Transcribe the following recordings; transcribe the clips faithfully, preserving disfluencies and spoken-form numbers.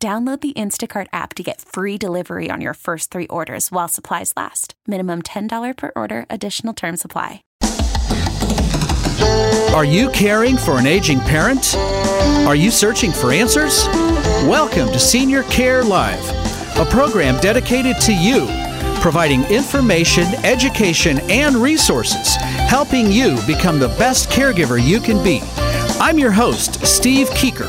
Download the Instacart app to get free delivery on your first three orders while supplies last. Minimum ten dollars per order. Additional terms apply. Are you caring for an aging parent? Are you searching for answers? Welcome to Senior Care Live, a program dedicated to you, providing information, education, and resources, helping you become the best caregiver you can be. I'm your host, Steve Keeker.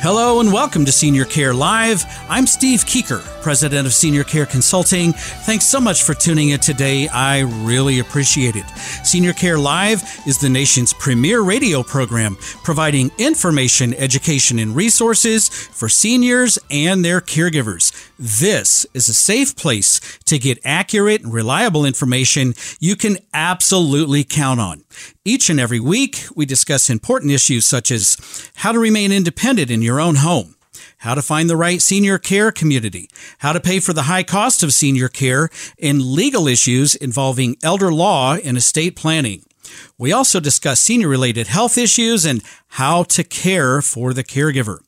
Hello and welcome to Senior Care Live. I'm Steve Keeker, president of Senior Care Consulting. Thanks so much for tuning in today. I really appreciate it. Senior Care Live is the nation's premier radio program, providing information, education, and resources for seniors and their caregivers. This is a safe place to get accurate and reliable information you can absolutely count on. Each and every week, we discuss important issues such as how to remain independent in your own home, how to find the right senior care community, how to pay for the high cost of senior care, and legal issues involving elder law and estate planning. We also discuss senior-related health issues and how to care for the caregiver.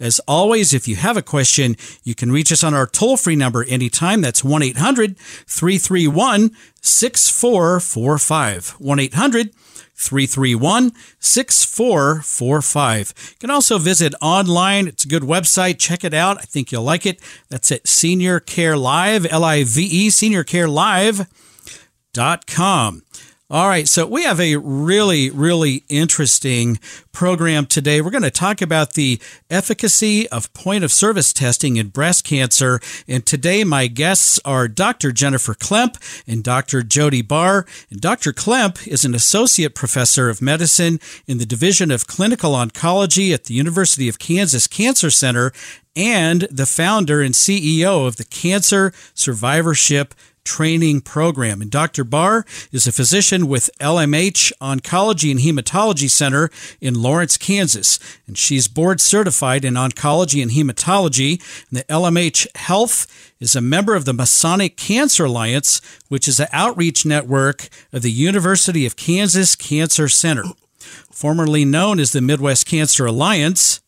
As always, if you have a question, you can reach us on our toll-free number anytime. That's one eight hundred, three three one, six four four five. one eight hundred, three three one, six four four five. You can also visit online. It's a good website. Check it out. I think you'll like it. That's at Senior Care Live, L I V E, senior care live dot com. All right, so we have a really, really interesting program today. We're going to talk about the efficacy of point-of-service testing in breast cancer. And today, my guests are Doctor Jennifer Klemp and Doctor Jody Barr. And Doctor Klemp is an associate professor of medicine in the Division of Clinical Oncology at the University of Kansas Cancer Center and the founder and C E O of the Cancer Survivorship Training Program. And Doctor Barr is a physician with L M H Oncology and Hematology Center in Lawrence, Kansas. And she's board certified in oncology and hematology. And the L M H Health is a member of the Masonic Cancer Alliance, which is an outreach network of the University of Kansas Cancer Center. Formerly known as the Midwest Cancer Alliance,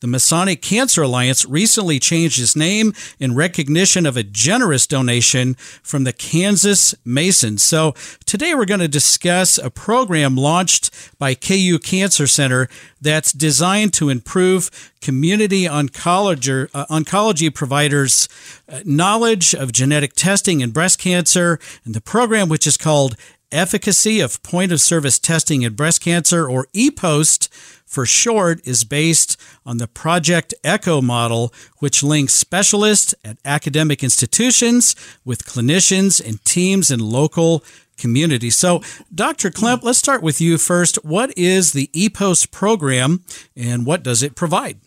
the Masonic Cancer Alliance recently changed its name in recognition of a generous donation from the Kansas Masons. So today we're going to discuss a program launched by K U Cancer Center that's designed to improve community oncology, uh, oncology providers' uh, knowledge of genetic testing in breast cancer, and the program, which is called Efficacy of Point-of-Service Testing in Breast Cancer, or EPOST for short, is based on the Project ECHO model, which links specialists at academic institutions with clinicians and teams in local communities. So, Doctor Klemp, let's start with you first. What is the EPOST program, and what does it provide?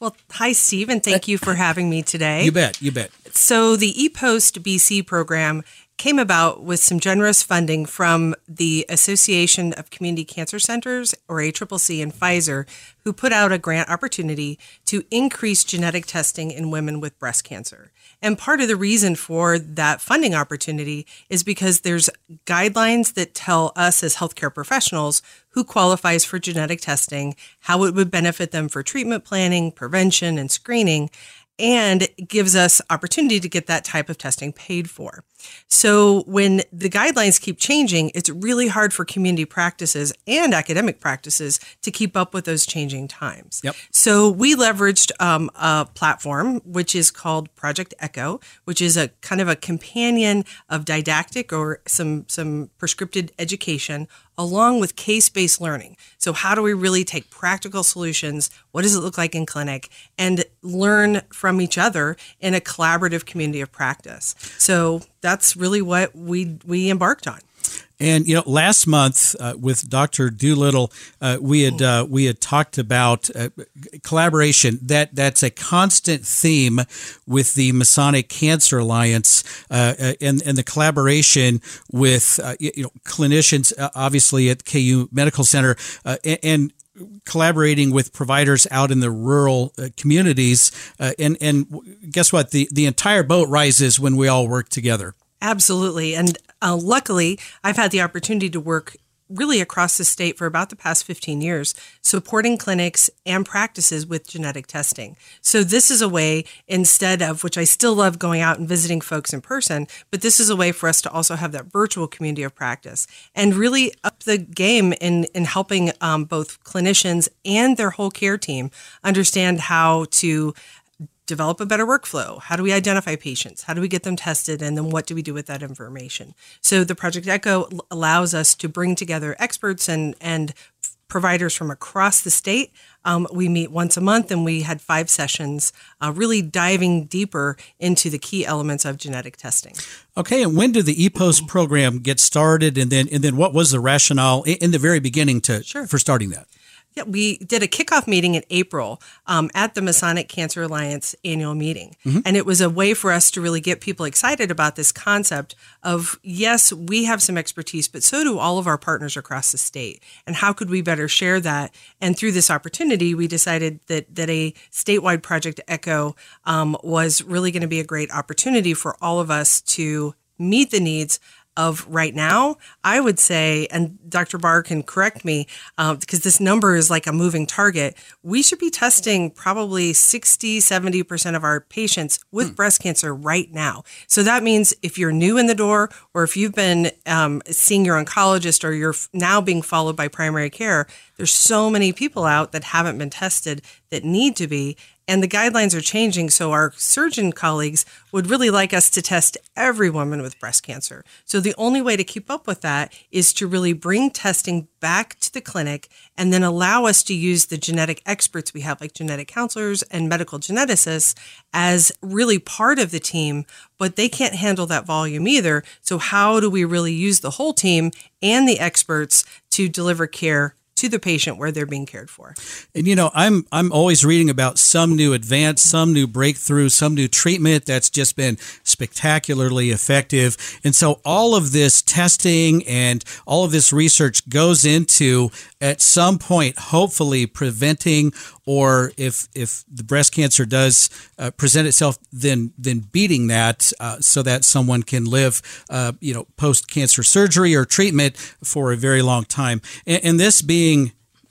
Well, hi, Steve, and thank you for having me today. You bet, you bet. So, the EPOST B C program came about with some generous funding from the Association of Community Cancer Centers, or A C C C, and Pfizer, who put out a grant opportunity to increase genetic testing in women with breast cancer. And part of the reason for that funding opportunity is because there's guidelines that tell us as healthcare professionals who qualifies for genetic testing, how it would benefit them for treatment planning, prevention, and screening, and gives us opportunity to get that type of testing paid for. So when the guidelines keep changing, it's really hard for community practices and academic practices to keep up with those changing times. Yep. So we leveraged um, a platform, which is called Project ECHO, which is a kind of a companion of didactic or some, some prescripted education along with case-based learning. So how do we really take practical solutions? What does it look like in clinic? And learn from each other in a collaborative community of practice. So that's really what we we embarked on. And, you know, last month uh, with Doctor Doolittle, uh, we had uh, we had talked about uh, collaboration. That that's a constant theme with the Masonic Cancer Alliance uh, and, and the collaboration with, uh, you know, clinicians, uh, obviously at K U Medical Center uh, and collaborating with providers out in the rural uh, communities. Uh, and, and guess what? The, the entire boat rises when we all work together. Absolutely. And uh, luckily, I've had the opportunity to work really across the state for about the past fifteen years, supporting clinics and practices with genetic testing. So this is a way, instead of, which I still love going out and visiting folks in person, but this is a way for us to also have that virtual community of practice and really up the game in, in helping um, both clinicians and their whole care team understand how to develop a better workflow. How do we identify patients? How do we get them tested? And then what do we do with that information? So the Project ECHO allows us to bring together experts and, and providers from across the state. Um, we meet once a month, and we had five sessions uh, really diving deeper into the key elements of genetic testing. Okay, and when did the EPOST program get started? And then and then what was the rationale in the very beginning to sure. for starting that? Yeah, we did a kickoff meeting in April um, at the Masonic Cancer Alliance annual meeting. Mm-hmm. And it was a way for us to really get people excited about this concept of, yes, we have some expertise, but so do all of our partners across the state. And how could we better share that? And through this opportunity, we decided that that a statewide Project ECHO um, was really going to be a great opportunity for all of us to meet the needs of right now, I would say, and Doctor Barr can correct me, uh, because this number is like a moving target, we should be testing probably sixty, seventy percent of our patients with hmm. breast cancer right now. So that means if you're new in the door, or if you've been um, seeing your oncologist, or you're now being followed by primary care, there's so many people out that haven't been tested that need to be. And the guidelines are changing, so our surgeon colleagues would really like us to test every woman with breast cancer. So the only way to keep up with that is to really bring testing back to the clinic and then allow us to use the genetic experts we have, like genetic counselors and medical geneticists, as really part of the team, but they can't handle that volume either. So how do we really use the whole team and the experts to deliver care to the patient where they're being cared for? And, you know, I'm I'm always reading about some new advance, some new breakthrough, some new treatment that's just been spectacularly effective. And so all of this testing and all of this research goes into, at some point, hopefully preventing, or if if the breast cancer does uh, present itself, then then beating that uh, so that someone can live, uh, you know, post-cancer surgery or treatment for a very long time. And, and this being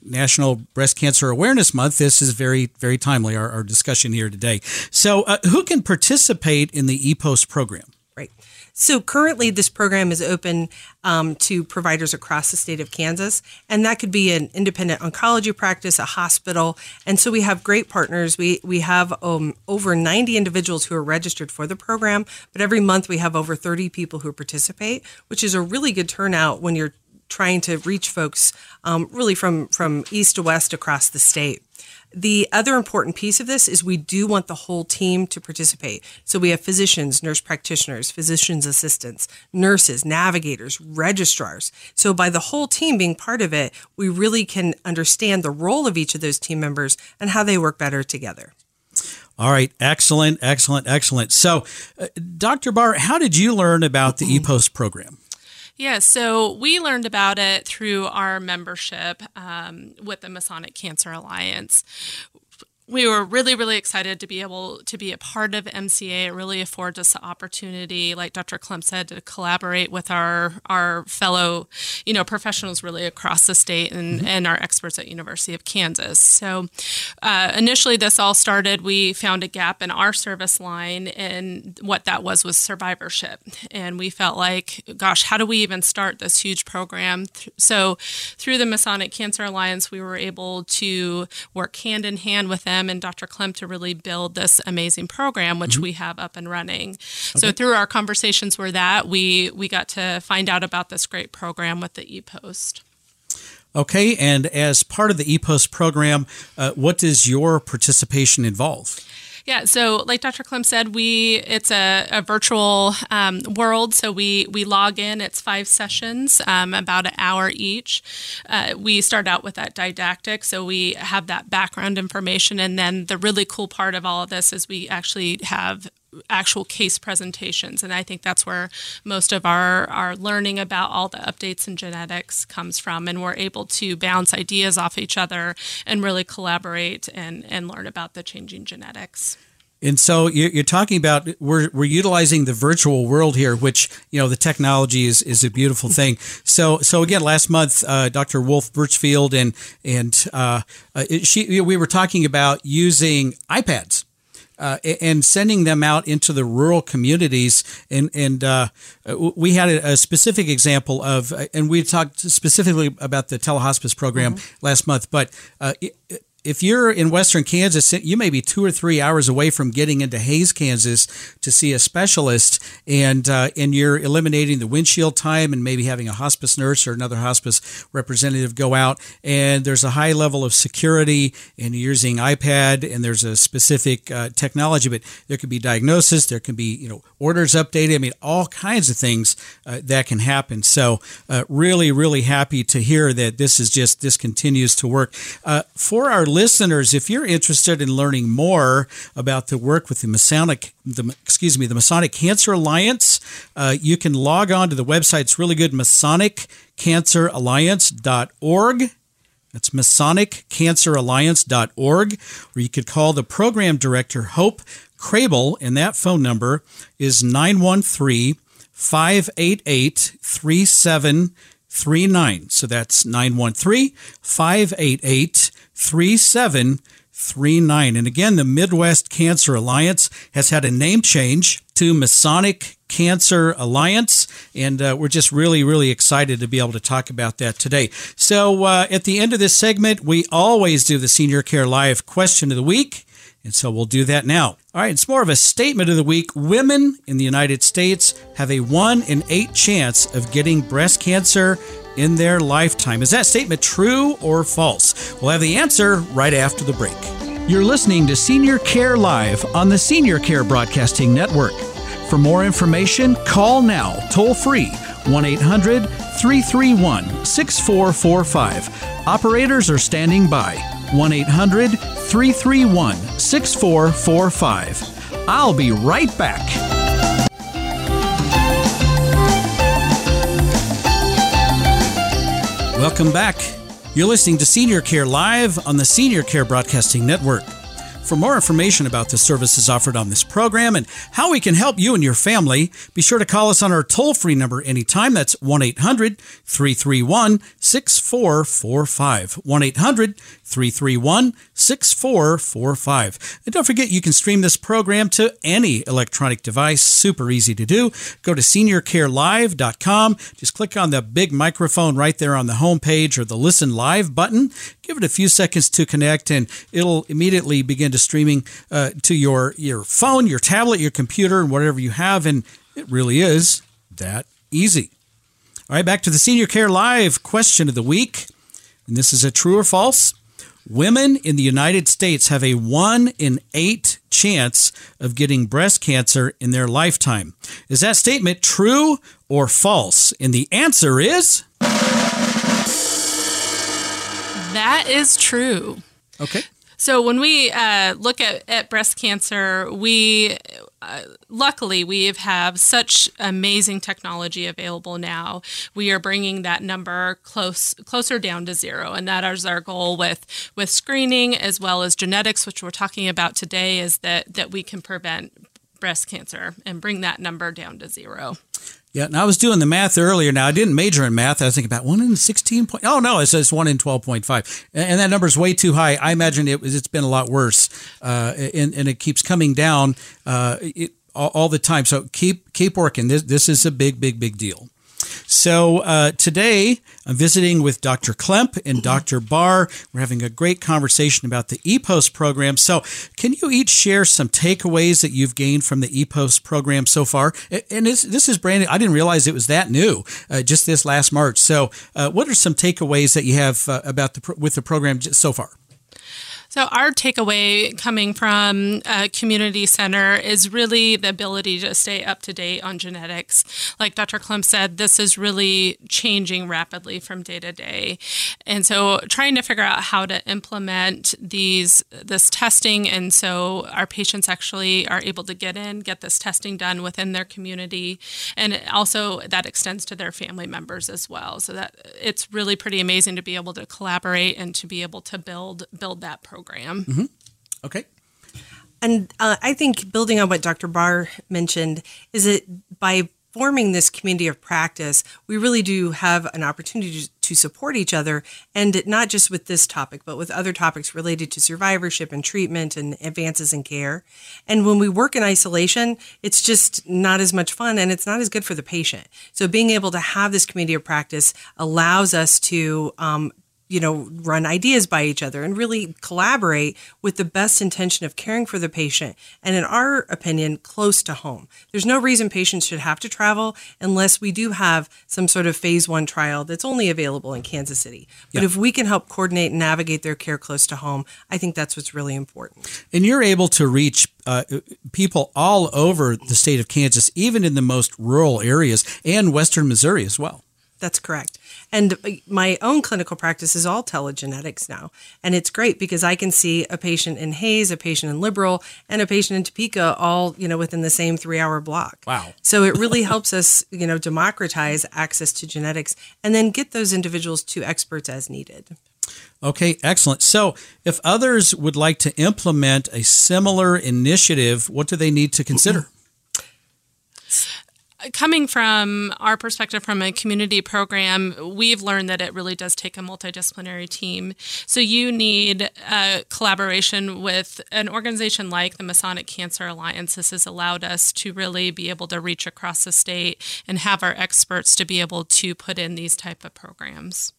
National Breast Cancer Awareness Month, this is very, very timely, our, our discussion here today. So uh, who can participate in the EPOST program? Right. So currently this program is open um, to providers across the state of Kansas, and that could be an independent oncology practice, a hospital. And so we have great partners. We we have um, over ninety individuals who are registered for the program, but every month we have over thirty people who participate, which is a really good turnout when you're trying to reach folks um, really from, from east to west across the state. The other important piece of this is we do want the whole team to participate. So we have physicians, nurse practitioners, physicians assistants, nurses, navigators, registrars. So by the whole team being part of it, we really can understand the role of each of those team members and how they work better together. All right. Excellent, excellent, excellent. So uh, Doctor Barr, how did you learn about the EPOST program? Yeah, so we learned about it through our membership um, with the Masonic Cancer Alliance. We were really, really excited to be able to be a part of M C A. It really affords us the opportunity, like Doctor Klemp said, to collaborate with our our fellow, you know, professionals really across the state and, mm-hmm. and our experts at University of Kansas. So uh, initially this all started, we found a gap in our service line, and what that was was survivorship. And we felt like, gosh, how do we even start this huge program? So through the Masonic Cancer Alliance, we were able to work hand in hand with them and Doctor Klemp to really build this amazing program, which mm-hmm. we have up and running. Okay. So through our conversations with that, we, we got to find out about this great program with the EPOST. Okay, and as part of the EPOST program, uh, what does your participation involve? Yeah, so like Doctor Klemp said, we it's a, a virtual um, world, so we, we log in. It's five sessions, um, about an hour each. Uh, we start out with that didactic, so we have that background information, and then the really cool part of all of this is we actually have actual case presentations. And I think that's where most of our, our learning about all the updates in genetics comes from. And we're able to bounce ideas off each other and really collaborate and, and learn about the changing genetics. And so you're talking about we're we're utilizing the virtual world here, which, you know, the technology is, is a beautiful thing. So so again, last month, uh, Doctor Wolf-Burchfield and and uh, she we were talking about using iPads. Uh, and sending them out into the rural communities. And, and uh, we had a, a specific example of, and we talked specifically about the telehospice program mm-hmm. last month, but uh, if you're in Western Kansas, you may be two or three hours away from getting into Hays, Kansas to see a specialist, and, uh, and you're eliminating the windshield time and maybe having a hospice nurse or another hospice representative go out, and there's a high level of security, and you're using iPad, and there's a specific uh, technology, but there could be diagnosis, there can be, you know, orders updated. I mean, all kinds of things uh, that can happen. So uh, really, really happy to hear that this is just, this continues to work. Uh, for our listeners, if you're interested in learning more about the work with the Masonic, the, excuse me, the Masonic Cancer Alliance, uh, you can log on to the website. It's really good, masonic cancer alliance dot org. That's masonic cancer alliance dot org, or you could call the program director, Hope Krabel, and that phone number is nine one three, five eight eight, three seven three nine. So that's nine one three, five eight eight, three seven three nine. And again, the Midwest Cancer Alliance has had a name change to Masonic Cancer Alliance, and uh, we're just really, really excited to be able to talk about that today. So uh, at the end of this segment, we always do the Senior Care Live question of the week, and so we'll do that now. All right, it's more of a statement of the week. Women in the United States have a one in eight chance of getting breast cancer in their lifetime. Is that statement true or false? We'll have the answer right after the break. You're listening to Senior Care Live on the Senior Care Broadcasting Network. For more information, call now, toll-free, one eight hundred, three three one, six four four five. Operators are standing by, one eight hundred, three three one, six four four five. I'll be right back. Welcome back. You're listening to Senior Care Live on the Senior Care Broadcasting Network. For more information about the services offered on this program and how we can help you and your family, be sure to call us on our toll-free number anytime. That's one eight hundred, three three one, six four four five. one eight hundred, three three one, six four four five. And don't forget, you can stream this program to any electronic device. Super easy to do. Go to senior care live dot com. Just click on the big microphone right there on the homepage or the Listen Live button. Give it a few seconds to connect, and it'll immediately begin to streaming uh, to your, your phone, your tablet, your computer, and whatever you have. And it really is that easy. All right, back to the Senior Care Live question of the week. And this is a true or false. Women in the United States have a one in eight chance of getting breast cancer in their lifetime. Is that statement true or false? And the answer is... that is true. Okay. So when we uh, look at, at breast cancer, we uh, luckily we have such amazing technology available now. We are bringing that number close closer down to zero, and that is our goal with, with screening as well as genetics, which we're talking about today, is that, that we can prevent breast cancer and bring that number down to zero. Yeah, and I was doing the math earlier. Now, I didn't major in math. I was thinking about one in sixteen. Point, oh, no, it says one in twelve point five. And that number's way too high. I imagine it, it's been a lot worse, uh, and, and it keeps coming down uh, it, all, all the time. So keep keep working. This, this is a big, big, big deal. So uh, today, I'm visiting with Doctor Klemp and Doctor Barr. We're having a great conversation about the EPOST program. So can you each share some takeaways that you've gained from the EPOST program so far? And this, this is brand new. I didn't realize it was that new, uh, just this last March. So uh, what are some takeaways that you have uh, about the pro- with the program so far? So our takeaway coming from a community center is really the ability to stay up to date on genetics. Like Doctor Klemp said, this is really changing rapidly from day to day. And so trying to figure out how to implement these this testing, and so our patients actually are able to get in, get this testing done within their community, and also that extends to their family members as well. So that it's really pretty amazing to be able to collaborate and to be able to build build that program. Mm-hmm. Okay. And uh, I think building on what Doctor Barr mentioned is that by forming this community of practice, we really do have an opportunity to to support each other, and not just with this topic, but with other topics related to survivorship and treatment and advances in care. And when we work in isolation, it's just not as much fun and it's not as good for the patient. So being able to have this community of practice allows us to, um, you know, run ideas by each other and really collaborate with the best intention of caring for the patient. And in our opinion, close to home. There's no reason patients should have to travel unless we do have some sort of phase one trial that's only available in Kansas City. But yeah. if we can help coordinate and navigate their care close to home, I think that's what's really important. And you're able to reach uh, people all over the state of Kansas, even in the most rural areas and Western Missouri as well. That's correct. And my own clinical practice is all telegenetics now. And it's great because I can see a patient in Hayes, a patient in Liberal, and a patient in Topeka all, you know, within the same three-hour block. Wow. So it really helps us, you know, democratize access to genetics and then get those individuals to experts as needed. Okay, excellent. So if others would like to implement a similar initiative, what do they need to consider? Coming from our perspective from a community program, we've learned that it really does take a multidisciplinary team. So you need uh, collaboration with an organization like the Masonic Cancer Alliance. This has allowed us to really be able to reach across the state and have our experts to be able to put in these type of programs.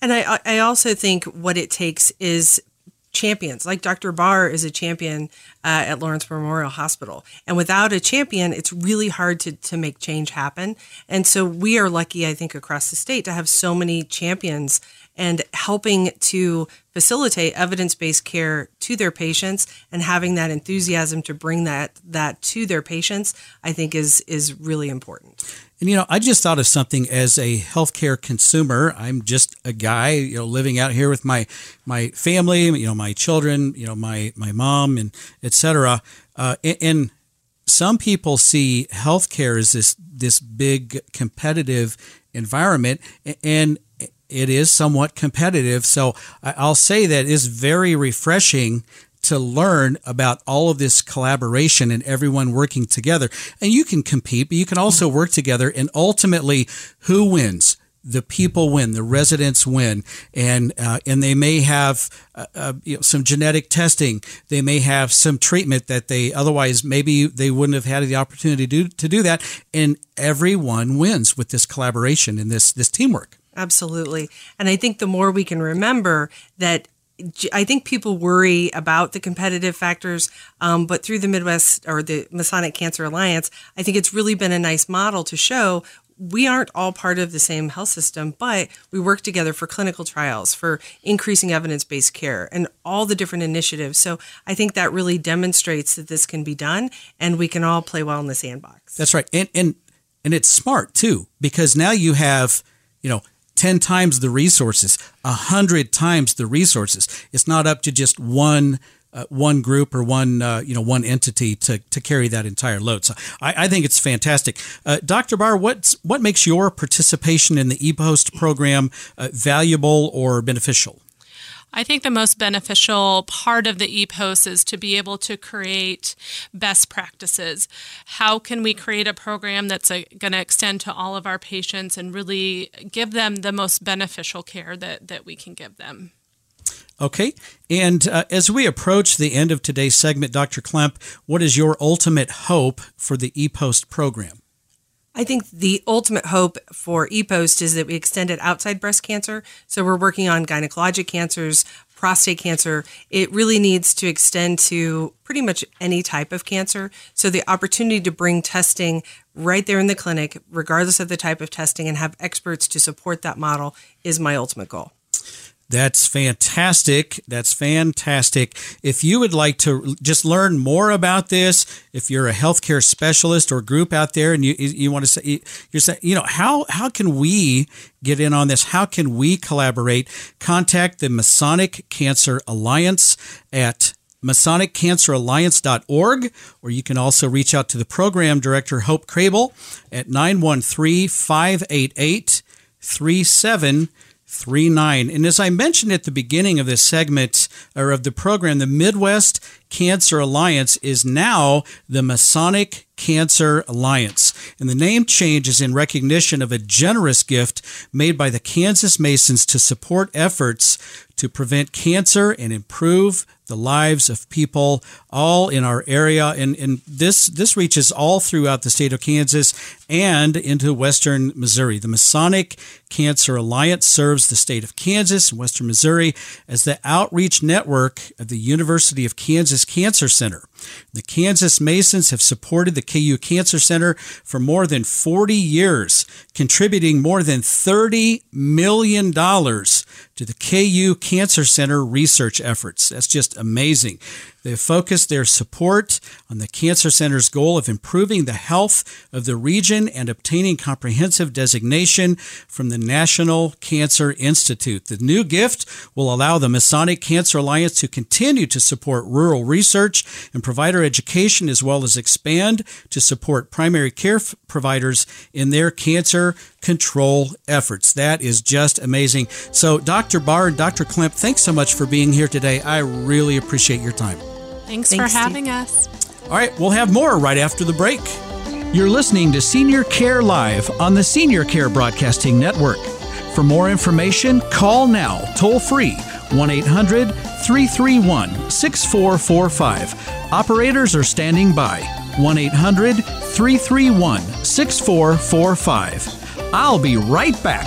And I, I also think what it takes is champions. Like Doctor Barr is a champion uh, at Lawrence Memorial Hospital. And without a champion, it's really hard to, to make change happen. And so we are lucky, I think, across the state to have so many champions and helping to facilitate evidence-based care to their patients and having that enthusiasm to bring that that to their patients, I think is is really important. And, you know, I just thought of something as a healthcare consumer. I'm just a guy, you know, living out here with my my family, you know, my children, you know, my my mom, and et cetera. Uh, and, and some people see healthcare as this this big competitive environment, and it is somewhat competitive. So I'll say that it's very refreshing to learn about all of this collaboration and everyone working together. And you can compete, but you can also work together. And ultimately, who wins? The people win, the residents win, and uh, and they may have uh, uh, you know, some genetic testing. They may have some treatment that they otherwise maybe they wouldn't have had the opportunity to do, to do that. And everyone wins with this collaboration and this this teamwork. Absolutely. And I think the more we can remember that, I think people worry about the competitive factors, um, but through the Midwest or the Masonic Cancer Alliance, I think it's really been a nice model to show we aren't all part of the same health system, but we work together for clinical trials, for increasing evidence-based care, and all the different initiatives. So I think that really demonstrates that this can be done and we can all play well in the sandbox. That's right. And, and, and it's smart too, because now you have, you know, ten times the resources, a hundred times the resources. It's not up to just one uh, one group or one uh, you know one entity to to carry that entire load. So I, I think it's fantastic, uh, Doctor Barr. What's what makes your participation in the E P O S T program uh, valuable or beneficial? I think the most beneficial part of the E P O S T is to be able to create best practices. How can we create a program that's going to extend to all of our patients and really give them the most beneficial care that, that we can give them? Okay. And uh, as we approach the end of today's segment, Doctor Klemp, what is your ultimate hope for the E P O S T program? I think the ultimate hope for E P O S T is that we extend it outside breast cancer. So we're working on gynecologic cancers, prostate cancer. It really needs to extend to pretty much any type of cancer. So the opportunity to bring testing right there in the clinic, regardless of the type of testing, and have experts to support that model is my ultimate goal. That's fantastic. That's fantastic. If you would like to just learn more about this, if you're a healthcare specialist or group out there and you you want to say, you're saying, you know, how, how can we get in on this? How can we collaborate? Contact the Masonic Cancer Alliance at masonic cancer alliance dot org, or you can also reach out to the program director, Hope Krabel, at nine one three, five eight eight, three seven three nine. And as I mentioned at the beginning of this segment or of the program, the Midwest Cancer Alliance is now the Masonic Cancer Alliance. And the name change is in recognition of a generous gift made by the Kansas Masons to support efforts to prevent cancer and improve the lives of people all in our area. And, and this this reaches all throughout the state of Kansas and into western Missouri. The Masonic Cancer Alliance serves the state of Kansas and western Missouri as the outreach network of the University of Kansas Cancer Center. The Kansas Masons have supported the K U Cancer Center for more than forty years, contributing more than thirty million dollars to the K U Cancer Center research efforts. That's just amazing. They've focused their support on the Cancer Center's goal of improving the health of the region and obtaining comprehensive designation from the National Cancer Institute. The new gift will allow the Masonic Cancer Alliance to continue to support rural research and provider education, as well as expand to support primary care f- providers in their cancer control efforts. That is just amazing. So Doctor Barr and Doctor Klemp, thanks so much for being here today. I really appreciate your time. Thanks, Thanks for having Steve. us. All right, we'll have more right after the break. You're listening to Senior Care Live on the Senior Care Broadcasting Network. For more information, call now, toll-free, one eight hundred, three three one, six four four five. Operators are standing by, one eight hundred, three three one, six four four five. I'll be right back.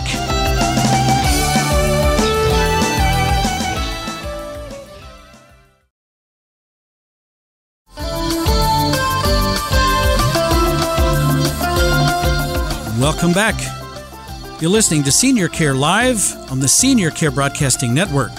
Welcome back. You're listening to Senior Care Live on the Senior Care Broadcasting Network.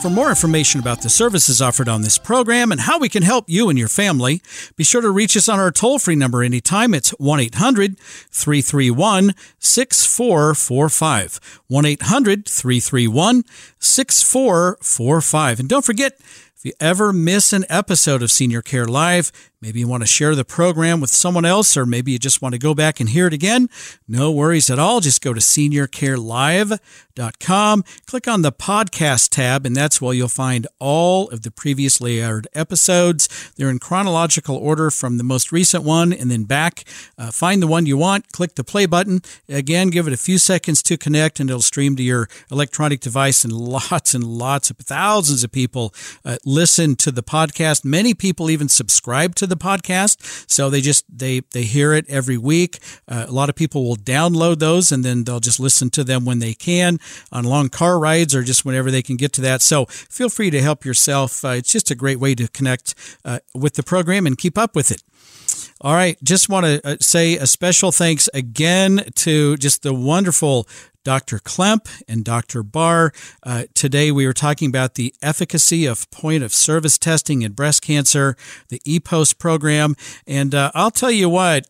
For more information about the services offered on this program and how we can help you and your family, be sure to reach us on our toll-free number anytime. It's one eight hundred, three three one, six four four five. one eight hundred, three three one, six four four five. And don't forget, if you ever miss an episode of Senior Care Live, maybe you want to share the program with someone else, or maybe you just want to go back and hear it again, no worries at all. Just go to senior care live dot com, click on the podcast tab, and that's where you'll find all of the previously aired episodes. They're in chronological order from the most recent one and then back. Uh, find the one you want, click the play button. Again, give it a few seconds to connect, and it'll stream to your electronic device, and lots and lots of thousands of people uh, listen to the podcast. Many people even subscribe to the podcast, so they just they they hear it every week. Uh, a lot of people will download those, and then they'll just listen to them when they can on long car rides or just whenever they can get to that. So feel free to help yourself. Uh, it's just a great way to connect uh, with the program and keep up with it. All right, just want to say a special thanks again to just the wonderful Doctor Klemp and Doctor Barr. Uh, today we were talking about the efficacy of point-of-service testing in breast cancer, the EPOST program. And uh, I'll tell you what,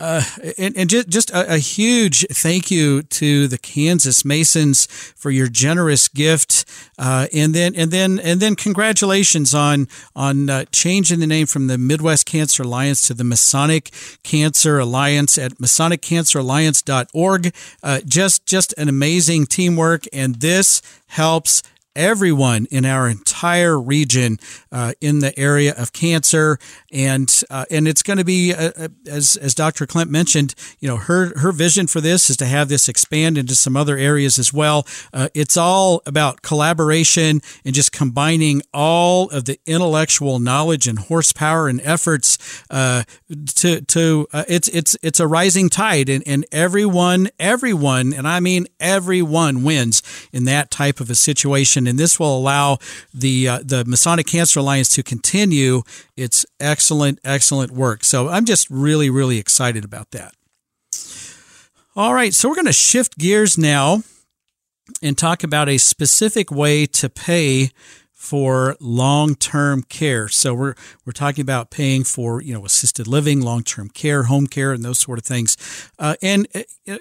Uh, and, and just, just a, a huge thank you to the Kansas Masons for your generous gift, uh, and then and then and then congratulations on on uh, changing the name from the Midwest Cancer Alliance to the Masonic Cancer Alliance at masonic cancer alliance dot org. Uh, just just an amazing teamwork, and this helps everyone in our entire region uh, in the area of cancer. And uh, and it's going to be, uh, as as Doctor Klemp mentioned, you know, her her vision for this is to have this expand into some other areas as well. Uh, it's all about collaboration and just combining all of the intellectual knowledge and horsepower and efforts uh, to to uh, it's it's it's a rising tide, and, and everyone everyone and I mean everyone wins in that type of a situation. And this will allow the uh, the Masonic Cancer Alliance to continue its excellent, excellent work. So I'm just really, really excited about that. All right, so we're going to shift gears now and talk about a specific way to pay for long-term care. So we're we're talking about paying for, you know, assisted living, long-term care, home care, and those sort of things. Uh, and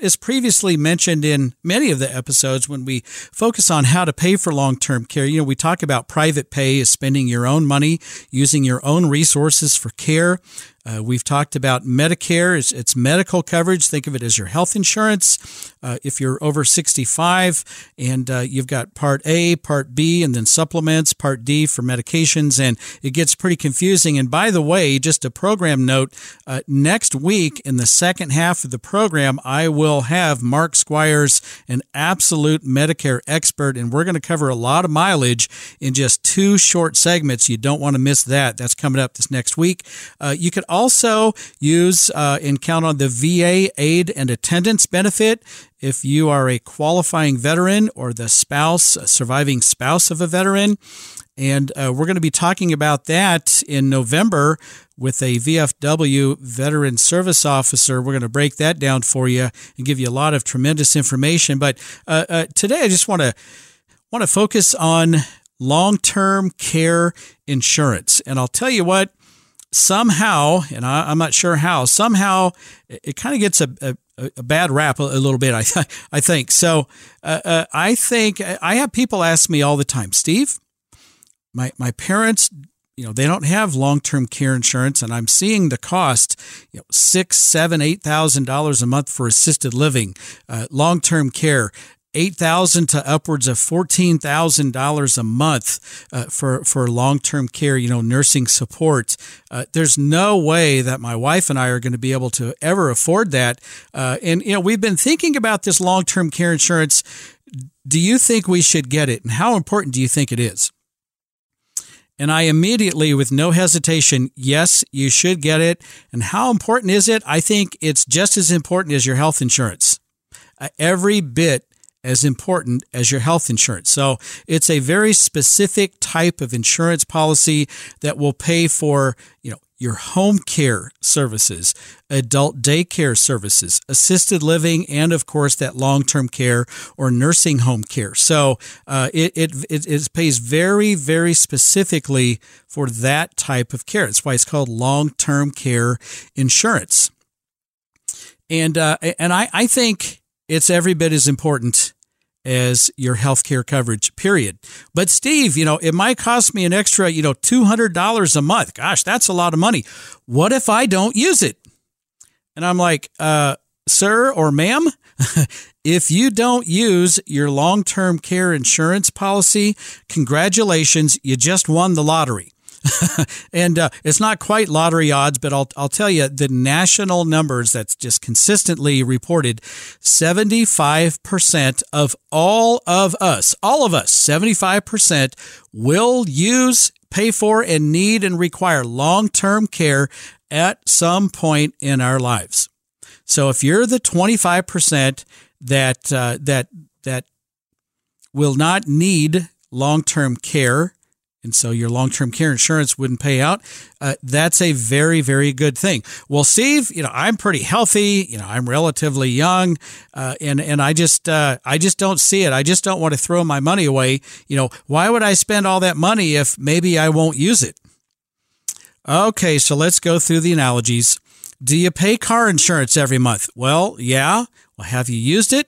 as previously mentioned in many of the episodes, when we focus on how to pay for long-term care, you know, we talk about private pay as spending your own money, using your own resources for care. Uh, we've talked about Medicare. It's, it's medical coverage. Think of it as your health insurance. Uh, if you're over sixty-five and uh, you've got Part A, Part B, and then supplements, Part D for medications, and it gets pretty confusing. And by the way, just a program note, uh, next week in the second half of the program, I will have Mark Squires, an absolute Medicare expert, and we're going to cover a lot of mileage in just two short segments. You don't want to miss that. That's coming up this next week. Uh, you could also use uh, and count on the V A aid and attendance benefit. If you are a qualifying veteran or the spouse, a surviving spouse of a veteran, and uh, we're going to be talking about that in November with a V F W veteran service officer. We're going to break that down for you and give you a lot of tremendous information. But uh, uh, today I just want to want to focus on long-term care insurance. And I'll tell you what, somehow, and I, I'm not sure how, somehow it, it kind of gets a, a a bad rap a little bit, I th- I think. So uh, uh, I think I have people ask me all the time, Steve, my, my parents, you know, they don't have long-term care insurance, and I'm seeing the cost, you know, six, seven, eight thousand dollars a month for assisted living, uh, long-term care, eight thousand dollars to upwards of fourteen thousand dollars a month uh, for, for long-term care, you know, nursing support. Uh, there's no way that my wife and I are going to be able to ever afford that. Uh, and, you know, we've been thinking about this long-term care insurance. Do you think we should get it? And how important do you think it is? And I immediately, with no hesitation, yes, you should get it. And how important is it? I think it's just as important as your health insurance. Uh, every bit as important as your health insurance. So it's a very specific type of insurance policy that will pay for, you know, your home care services, adult daycare services, assisted living, and of course that long-term care or nursing home care. So uh, it, it it it pays very, very specifically for that type of care. That's why it's called long-term care insurance. And uh, and I I think it's every bit as important as your health care coverage, period. But Steve, you know, it might cost me an extra, you know, two hundred dollars a month. Gosh, that's a lot of money. What if I don't use it? And I'm like, uh, sir or ma'am, if you don't use your long-term care insurance policy, congratulations, you just won the lottery. and uh, it's not quite lottery odds, but I'll I'll tell you the national numbers that's just consistently reported. seventy-five percent of all of us, all of us, seventy-five percent will use, pay for, and need and require long-term care at some point in our lives. So if you're the twenty-five percent that uh, that that will not need long-term care, and so your long-term care insurance wouldn't pay out, uh, that's a very, very good thing. Well, Steve, you know, I'm pretty healthy. You know, I'm relatively young, uh, and and I just uh, I just don't see it. I just don't want to throw my money away. You know, why would I spend all that money if maybe I won't use it? Okay, so let's go through the analogies. Do you pay car insurance every month? Well, yeah. Well, have you used it?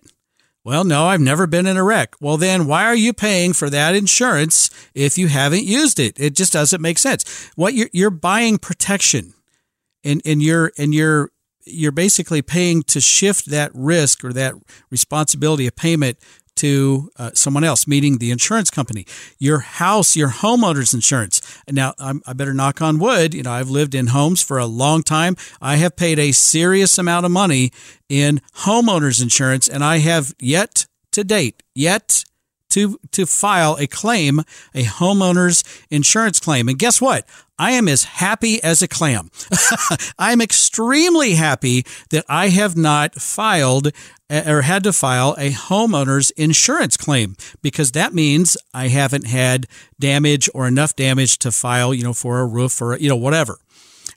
Well, no, I've never been in a wreck. Well, then why are you paying for that insurance if you haven't used it? It just doesn't make sense. What you're, you're buying protection, and, and you're and you're you're basically paying to shift that risk or that responsibility of payment to uh, someone else, meaning the insurance company. Your house, your homeowner's insurance. Now, I'm, I better knock on wood. You know, I've lived in homes for a long time. I have paid a serious amount of money in homeowner's insurance, and I have yet to date, yet to to file a claim, a homeowner's insurance claim. And guess what? I am as happy as a clam. I'm extremely happy that I have not filed or had to file a homeowner's insurance claim, because that means I haven't had damage or enough damage to file, you know, for a roof or, you know, whatever.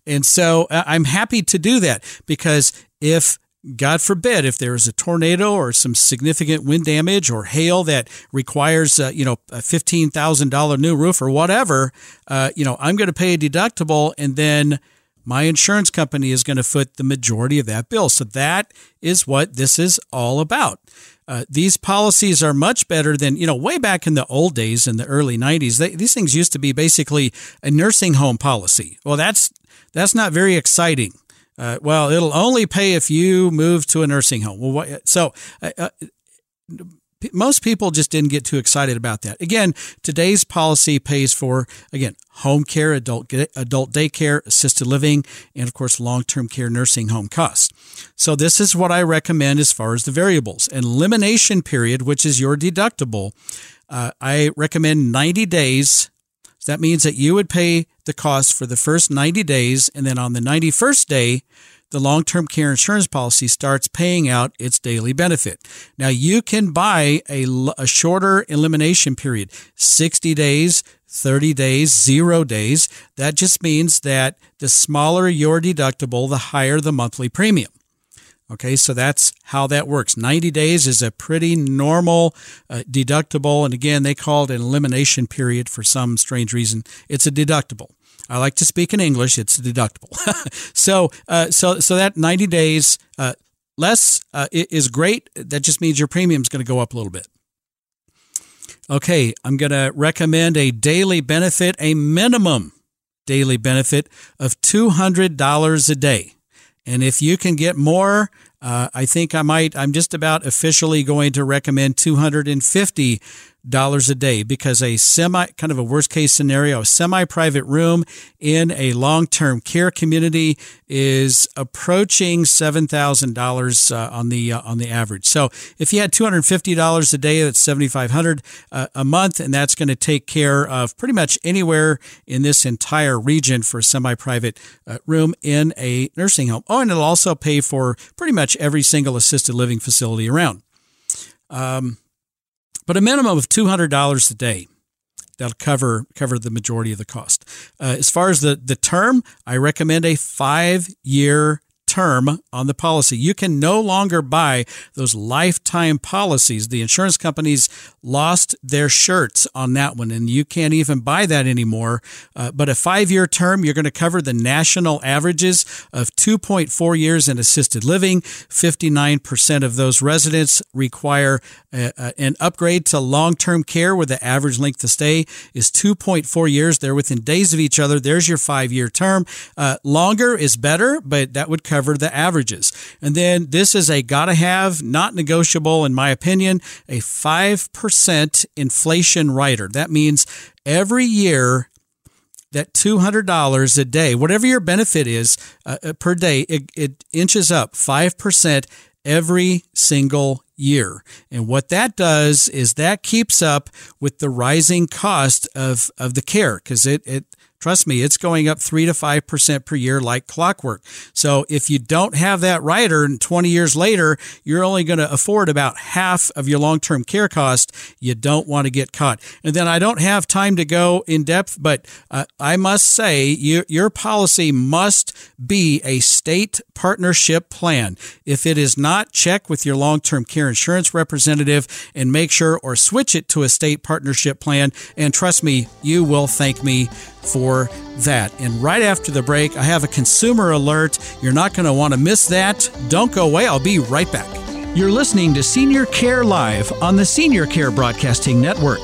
And so I'm happy to do that, because if God forbid, if there is a tornado or some significant wind damage or hail that requires, uh, you know, a fifteen thousand dollars new roof or whatever, uh, you know, I'm going to pay a deductible, and then my insurance company is going to foot the majority of that bill. So that is what this is all about. Uh, these policies are much better than, you know, way back in the old days, in the early nineties, they, these things used to be basically a nursing home policy. Well, that's that's not very exciting. Uh, well, it'll only pay if you move to a nursing home. Well, what, so uh, most people just didn't get too excited about that. Again, today's policy pays for, again, home care, adult adult daycare, assisted living, and of course, long-term care nursing home costs. So this is what I recommend as far as the variables. An elimination period, which is your deductible, uh, I recommend ninety days. That means that you would pay the cost for the first ninety days, and then on the ninety-first day, the long-term care insurance policy starts paying out its daily benefit. Now, you can buy a, a shorter elimination period, sixty days, thirty days, zero days. That just means that the smaller your deductible, the higher the monthly premium. Okay, so that's how that works. ninety days is a pretty normal uh, deductible. And again, they call it an elimination period for some strange reason. It's a deductible. I like to speak in English. It's a deductible. so, uh, so, so that ninety days uh, less uh, is great. That just means your premium is going to go up a little bit. Okay, I'm going to recommend a daily benefit, a minimum daily benefit of two hundred dollars a day. And if you can get more, uh, I think I might, I'm just about officially going to recommend two hundred fifty dollars a day, because a semi, kind of a worst case scenario, a semi-private room in a long-term care community is approaching seven thousand dollars uh, on the, uh, on the average. So if you had two hundred fifty dollars a day, that's seven thousand five hundred dollars uh, a month, and that's going to take care of pretty much anywhere in this entire region for a semi-private uh, room in a nursing home. Oh, and it'll also pay for pretty much every single assisted living facility around. Um, But a minimum of two hundred dollars a day, that'll cover cover the majority of the cost. Uh, as far as the, the term, I recommend a five-year term on the policy. You can no longer buy those lifetime policies. The insurance companies lost their shirts on that one, and you can't even buy that anymore. Uh, but a five-year term, you're going to cover the national averages of two point four years in assisted living. fifty-nine percent of those residents require a, a, an upgrade to long-term care, where the average length of stay is two point four years. They're within days of each other. There's your five-year term. Uh, longer is better, but that would cover the averages. And then this is a gotta have, not negotiable, in my opinion, a five percent inflation rider. That means every year that two hundred dollars a day, whatever your benefit is uh, per day, it, it inches up five percent every single year. And what that does is that keeps up with the rising cost of, of the care, because it, it trust me, it's going up three to five percent per year like clockwork. So if you don't have that rider, and twenty years later, you're only going to afford about half of your long-term care cost, you don't want to get caught. And then I don't have time to go in depth, but uh, I must say you, your policy must be a state partnership plan. If it is not, check with your long-term care insurance representative and make sure, or switch it to a state partnership plan. And trust me, you will thank me for that. And right after the break, I have a consumer alert. You're not going to want to miss that. Don't go away. I'll be right back. You're listening to Senior Care Live on the Senior Care Broadcasting Network.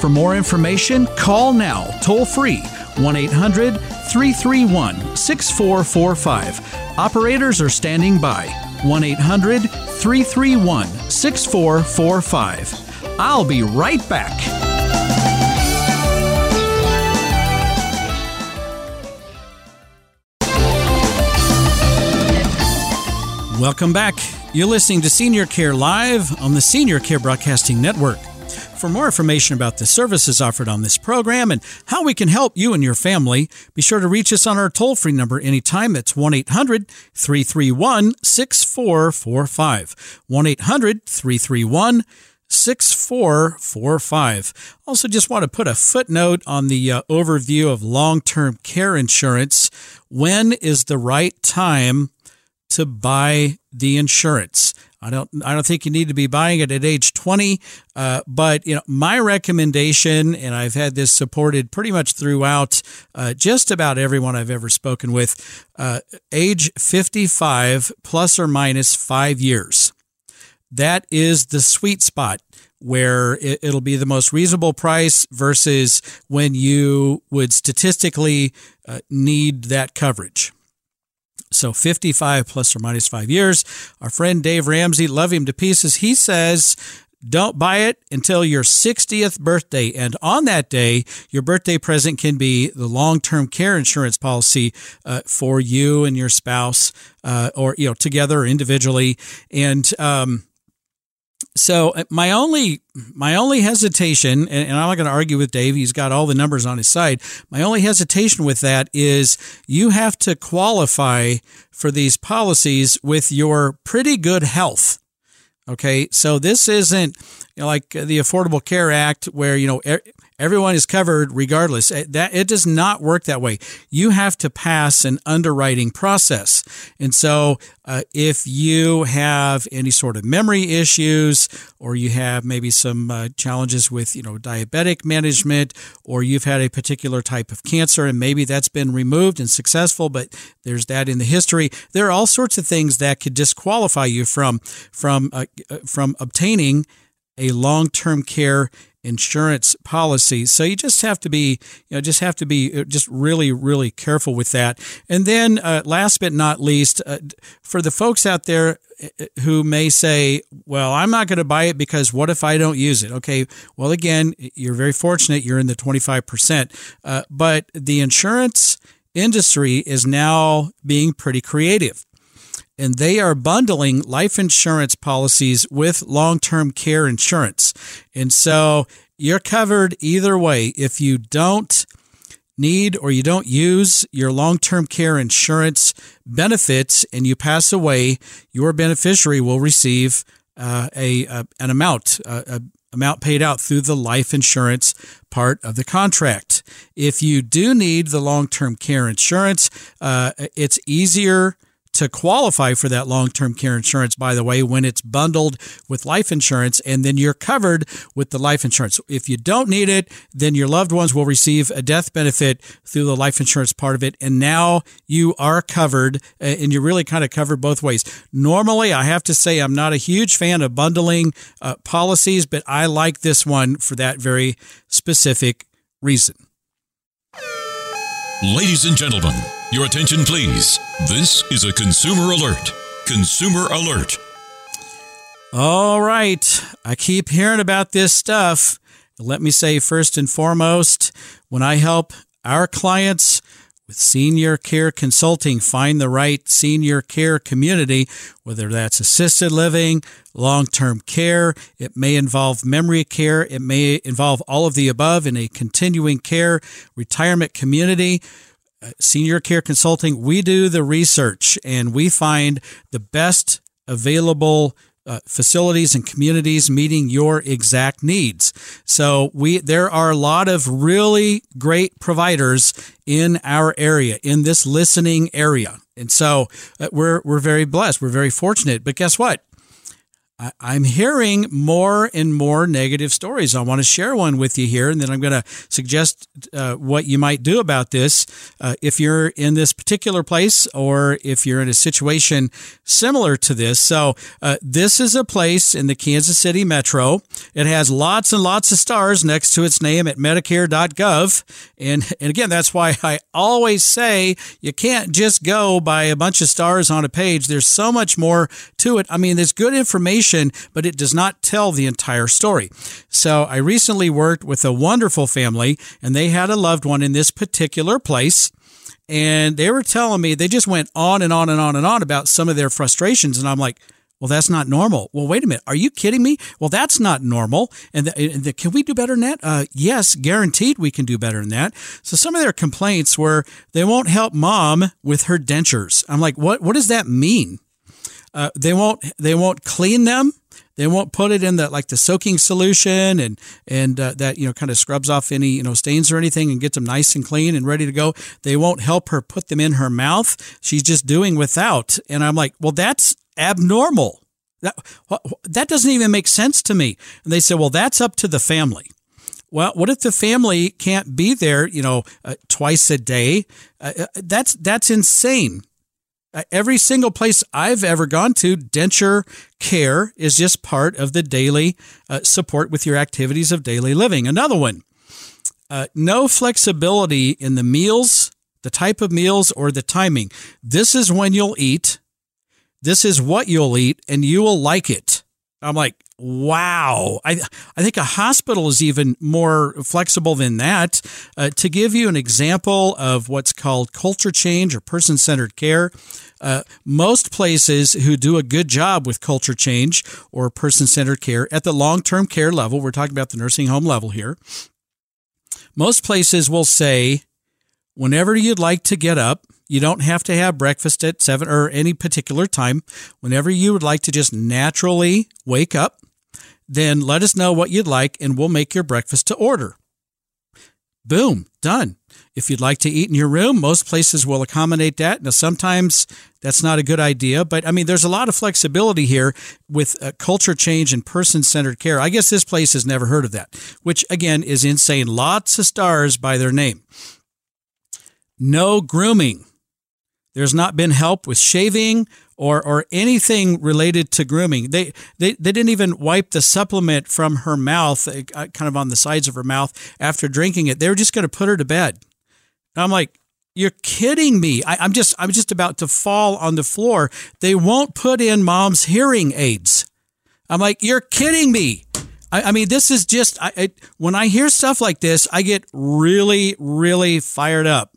For more information, call now, toll free, one eight hundred, three three one, six four four five. Operators are standing by, one eight hundred, three three one, six four four five. I'll be right back. Welcome back. You're listening to Senior Care Live on the Senior Care Broadcasting Network. For more information about the services offered on this program and how we can help you and your family, be sure to reach us on our toll-free number anytime. That's one eight hundred, three three one, six four four five. one eight hundred, three three one, six four four five. Also, just want to put a footnote on the uh, overview of long-term care insurance. When is the right time to buy the insurance. I don't I don't think you need to be buying it at age twenty, uh, but you know, my recommendation, and I've had this supported pretty much throughout uh, just about everyone I've ever spoken with, uh, age fifty-five plus or minus five years. That is the sweet spot where it'll be the most reasonable price versus when you would statistically uh, need that coverage. So fifty-five plus or minus five years. Our friend Dave Ramsey, love him to pieces. He says, don't buy it until your sixtieth birthday. And on that day, your birthday present can be the long-term care insurance policy uh, for you and your spouse uh, or, you know, together or individually. And, um, So my only my only hesitation, and I'm not going to argue with Dave, he's got all the numbers on his side. My only hesitation with that is you have to qualify for these policies with your pretty good health. Okay, so this isn't, you know, like the Affordable Care Act where, you know, er- everyone is covered regardless. That it does not work that way. You have to pass an underwriting process. And so uh, if you have any sort of memory issues, or you have maybe some uh, challenges with, you know, diabetic management, or you've had a particular type of cancer and maybe that's been removed and successful, but there's that in the history, there are all sorts of things that could disqualify you from from uh, from obtaining a long-term care insurance policy. So you just have to be, you know, just have to be just really, really careful with that. And then uh, last but not least, uh, for the folks out there who may say, well, I'm not going to buy it because what if I don't use it? Okay, well, again, you're very fortunate you're in the twenty-five percent, uh, but the insurance industry is now being pretty creative. And they are bundling life insurance policies with long-term care insurance. And so you're covered either way. If you don't need or you don't use your long-term care insurance benefits and you pass away, your beneficiary will receive uh, a, a an amount, a, a amount paid out through the life insurance part of the contract. If you do need the long-term care insurance, uh, it's easier to qualify for that long-term care insurance, by the way, when it's bundled with life insurance, and then you're covered with the life insurance. If you don't need it, then your loved ones will receive a death benefit through the life insurance part of it, and now you are covered, and you're really kind of covered both ways. Normally, I have to say I'm not a huge fan of bundling uh, policies, but I like this one for that very specific reason. Ladies and gentlemen, your attention, please. This is a Consumer Alert. Consumer Alert. All right. I keep hearing about this stuff. Let me say first and foremost, when I help our clients with senior care consulting find the right senior care community, whether that's assisted living, long-term care, it may involve memory care, it may involve all of the above in a continuing care retirement community, Senior Care Consulting, we do the research and we find the best available uh, facilities and communities meeting your exact needs. So we there are a lot of really great providers in our area, in this listening area. And so uh, we're we're very blessed. We're very fortunate. But guess what? I'm hearing more and more negative stories. I want to share one with you here, and then I'm going to suggest uh, what you might do about this uh, if you're in this particular place or if you're in a situation similar to this. So uh, this is a place in the Kansas City metro. It has lots and lots of stars next to its name at medicare dot gov. And, and again, that's why I always say you can't just go by a bunch of stars on a page. There's so much more to it. I mean, there's good information, but it does not tell the entire story. So I recently worked with a wonderful family, and they had a loved one in this particular place. And they were telling me, they just went on and on and on and on about some of their frustrations. And I'm like, well, that's not normal. Well, wait a minute. Are you kidding me? Well, that's not normal. And the, the, can we do better than that? Uh, yes, guaranteed we can do better than that. So some of their complaints were they won't help mom with her dentures. I'm like, what, what does that mean? uh, they won't they won't clean them. They won't put it in the like the soaking solution and and uh, that you know kind of scrubs off any you know stains or anything and gets them nice and clean and ready to go. They won't help her put them in her mouth. She's just doing without. And I'm like, well, that's abnormal. That that doesn't even make sense to me. And they said, well, that's up to the family. Well, what if the family can't be there, you know, uh, twice a day? Uh, that's that's insane. Uh, every single place I've ever gone to, denture care is just part of the daily uh, support with your activities of daily living. Another one, uh, no flexibility in the meals, the type of meals, or the timing. This is when you'll eat. This is what you'll eat, and you will like it. I'm like, wow. I I think a hospital is even more flexible than that. Uh, to give you an example of what's called culture change or person-centered care, uh, most places who do a good job with culture change or person-centered care at the long-term care level, we're talking about the nursing home level here, most places will say, whenever you'd like to get up, you don't have to have breakfast at seven or any particular time. Whenever you would like to just naturally wake up, then let us know what you'd like and we'll make your breakfast to order. Boom, done. If you'd like to eat in your room, most places will accommodate that. Now, sometimes that's not a good idea, but I mean, there's a lot of flexibility here with uh, culture change and person-centered care. I guess this place has never heard of that, which again is insane. Lots of stars by their name. No grooming. There's not been help with shaving or or anything related to grooming. They they, they didn't even wipe the supplement from her mouth, uh, kind of on the sides of her mouth after drinking it. They were just going to put her to bed. And I'm like, you're kidding me. I, I'm just I'm just about to fall on the floor. They won't put in mom's hearing aids. I'm like, you're kidding me. I, I mean, this is just I, I when I hear stuff like this, I get really, really fired up.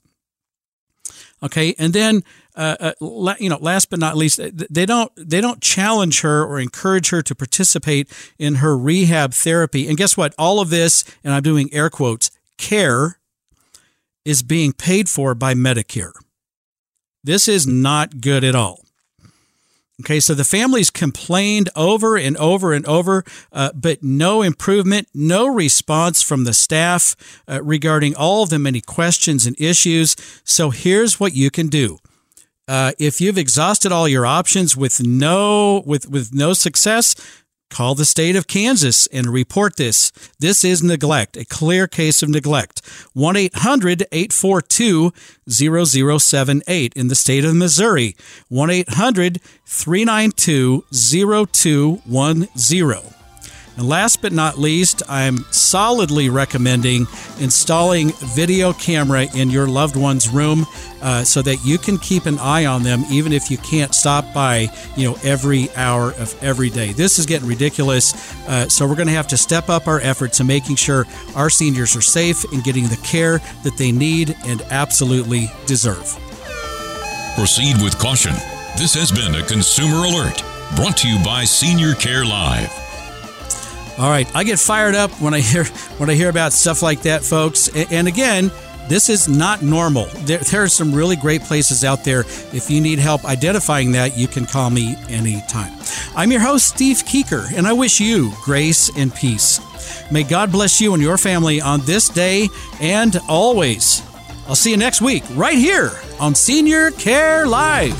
Okay, and then uh, uh, you know, last but not least, they don't they don't challenge her or encourage her to participate in her rehab therapy. And guess what? All of this, and I'm doing air quotes, care is being paid for by Medicare. This is not good at all. Okay, so the families complained over and over and over, uh, but no improvement, no response from the staff uh, regarding all the many questions and issues. So here's what you can do. Uh, if you've exhausted all your options with no with, with no success, call the state of Kansas and report this. This is neglect, a clear case of neglect. one eight hundred eight four two zero zero seven eight in the state of Missouri. one eight hundred three nine two zero two one zero. And last but not least, I'm solidly recommending installing video camera in your loved one's room uh, so that you can keep an eye on them, even if you can't stop by, you know, every hour of every day. This is getting ridiculous. Uh, so we're going to have to step up our efforts in making sure our seniors are safe and getting the care that they need and absolutely deserve. Proceed with caution. This has been a Consumer Alert brought to you by Senior Care Live. All right, I get fired up when I hear when I hear about stuff like that, folks. And again, this is not normal. There, there are some really great places out there. If you need help identifying that, you can call me anytime. I'm your host, Steve Keeker, and I wish you grace and peace. May God bless you and your family on this day and always. I'll see you next week right here on Senior Care Live.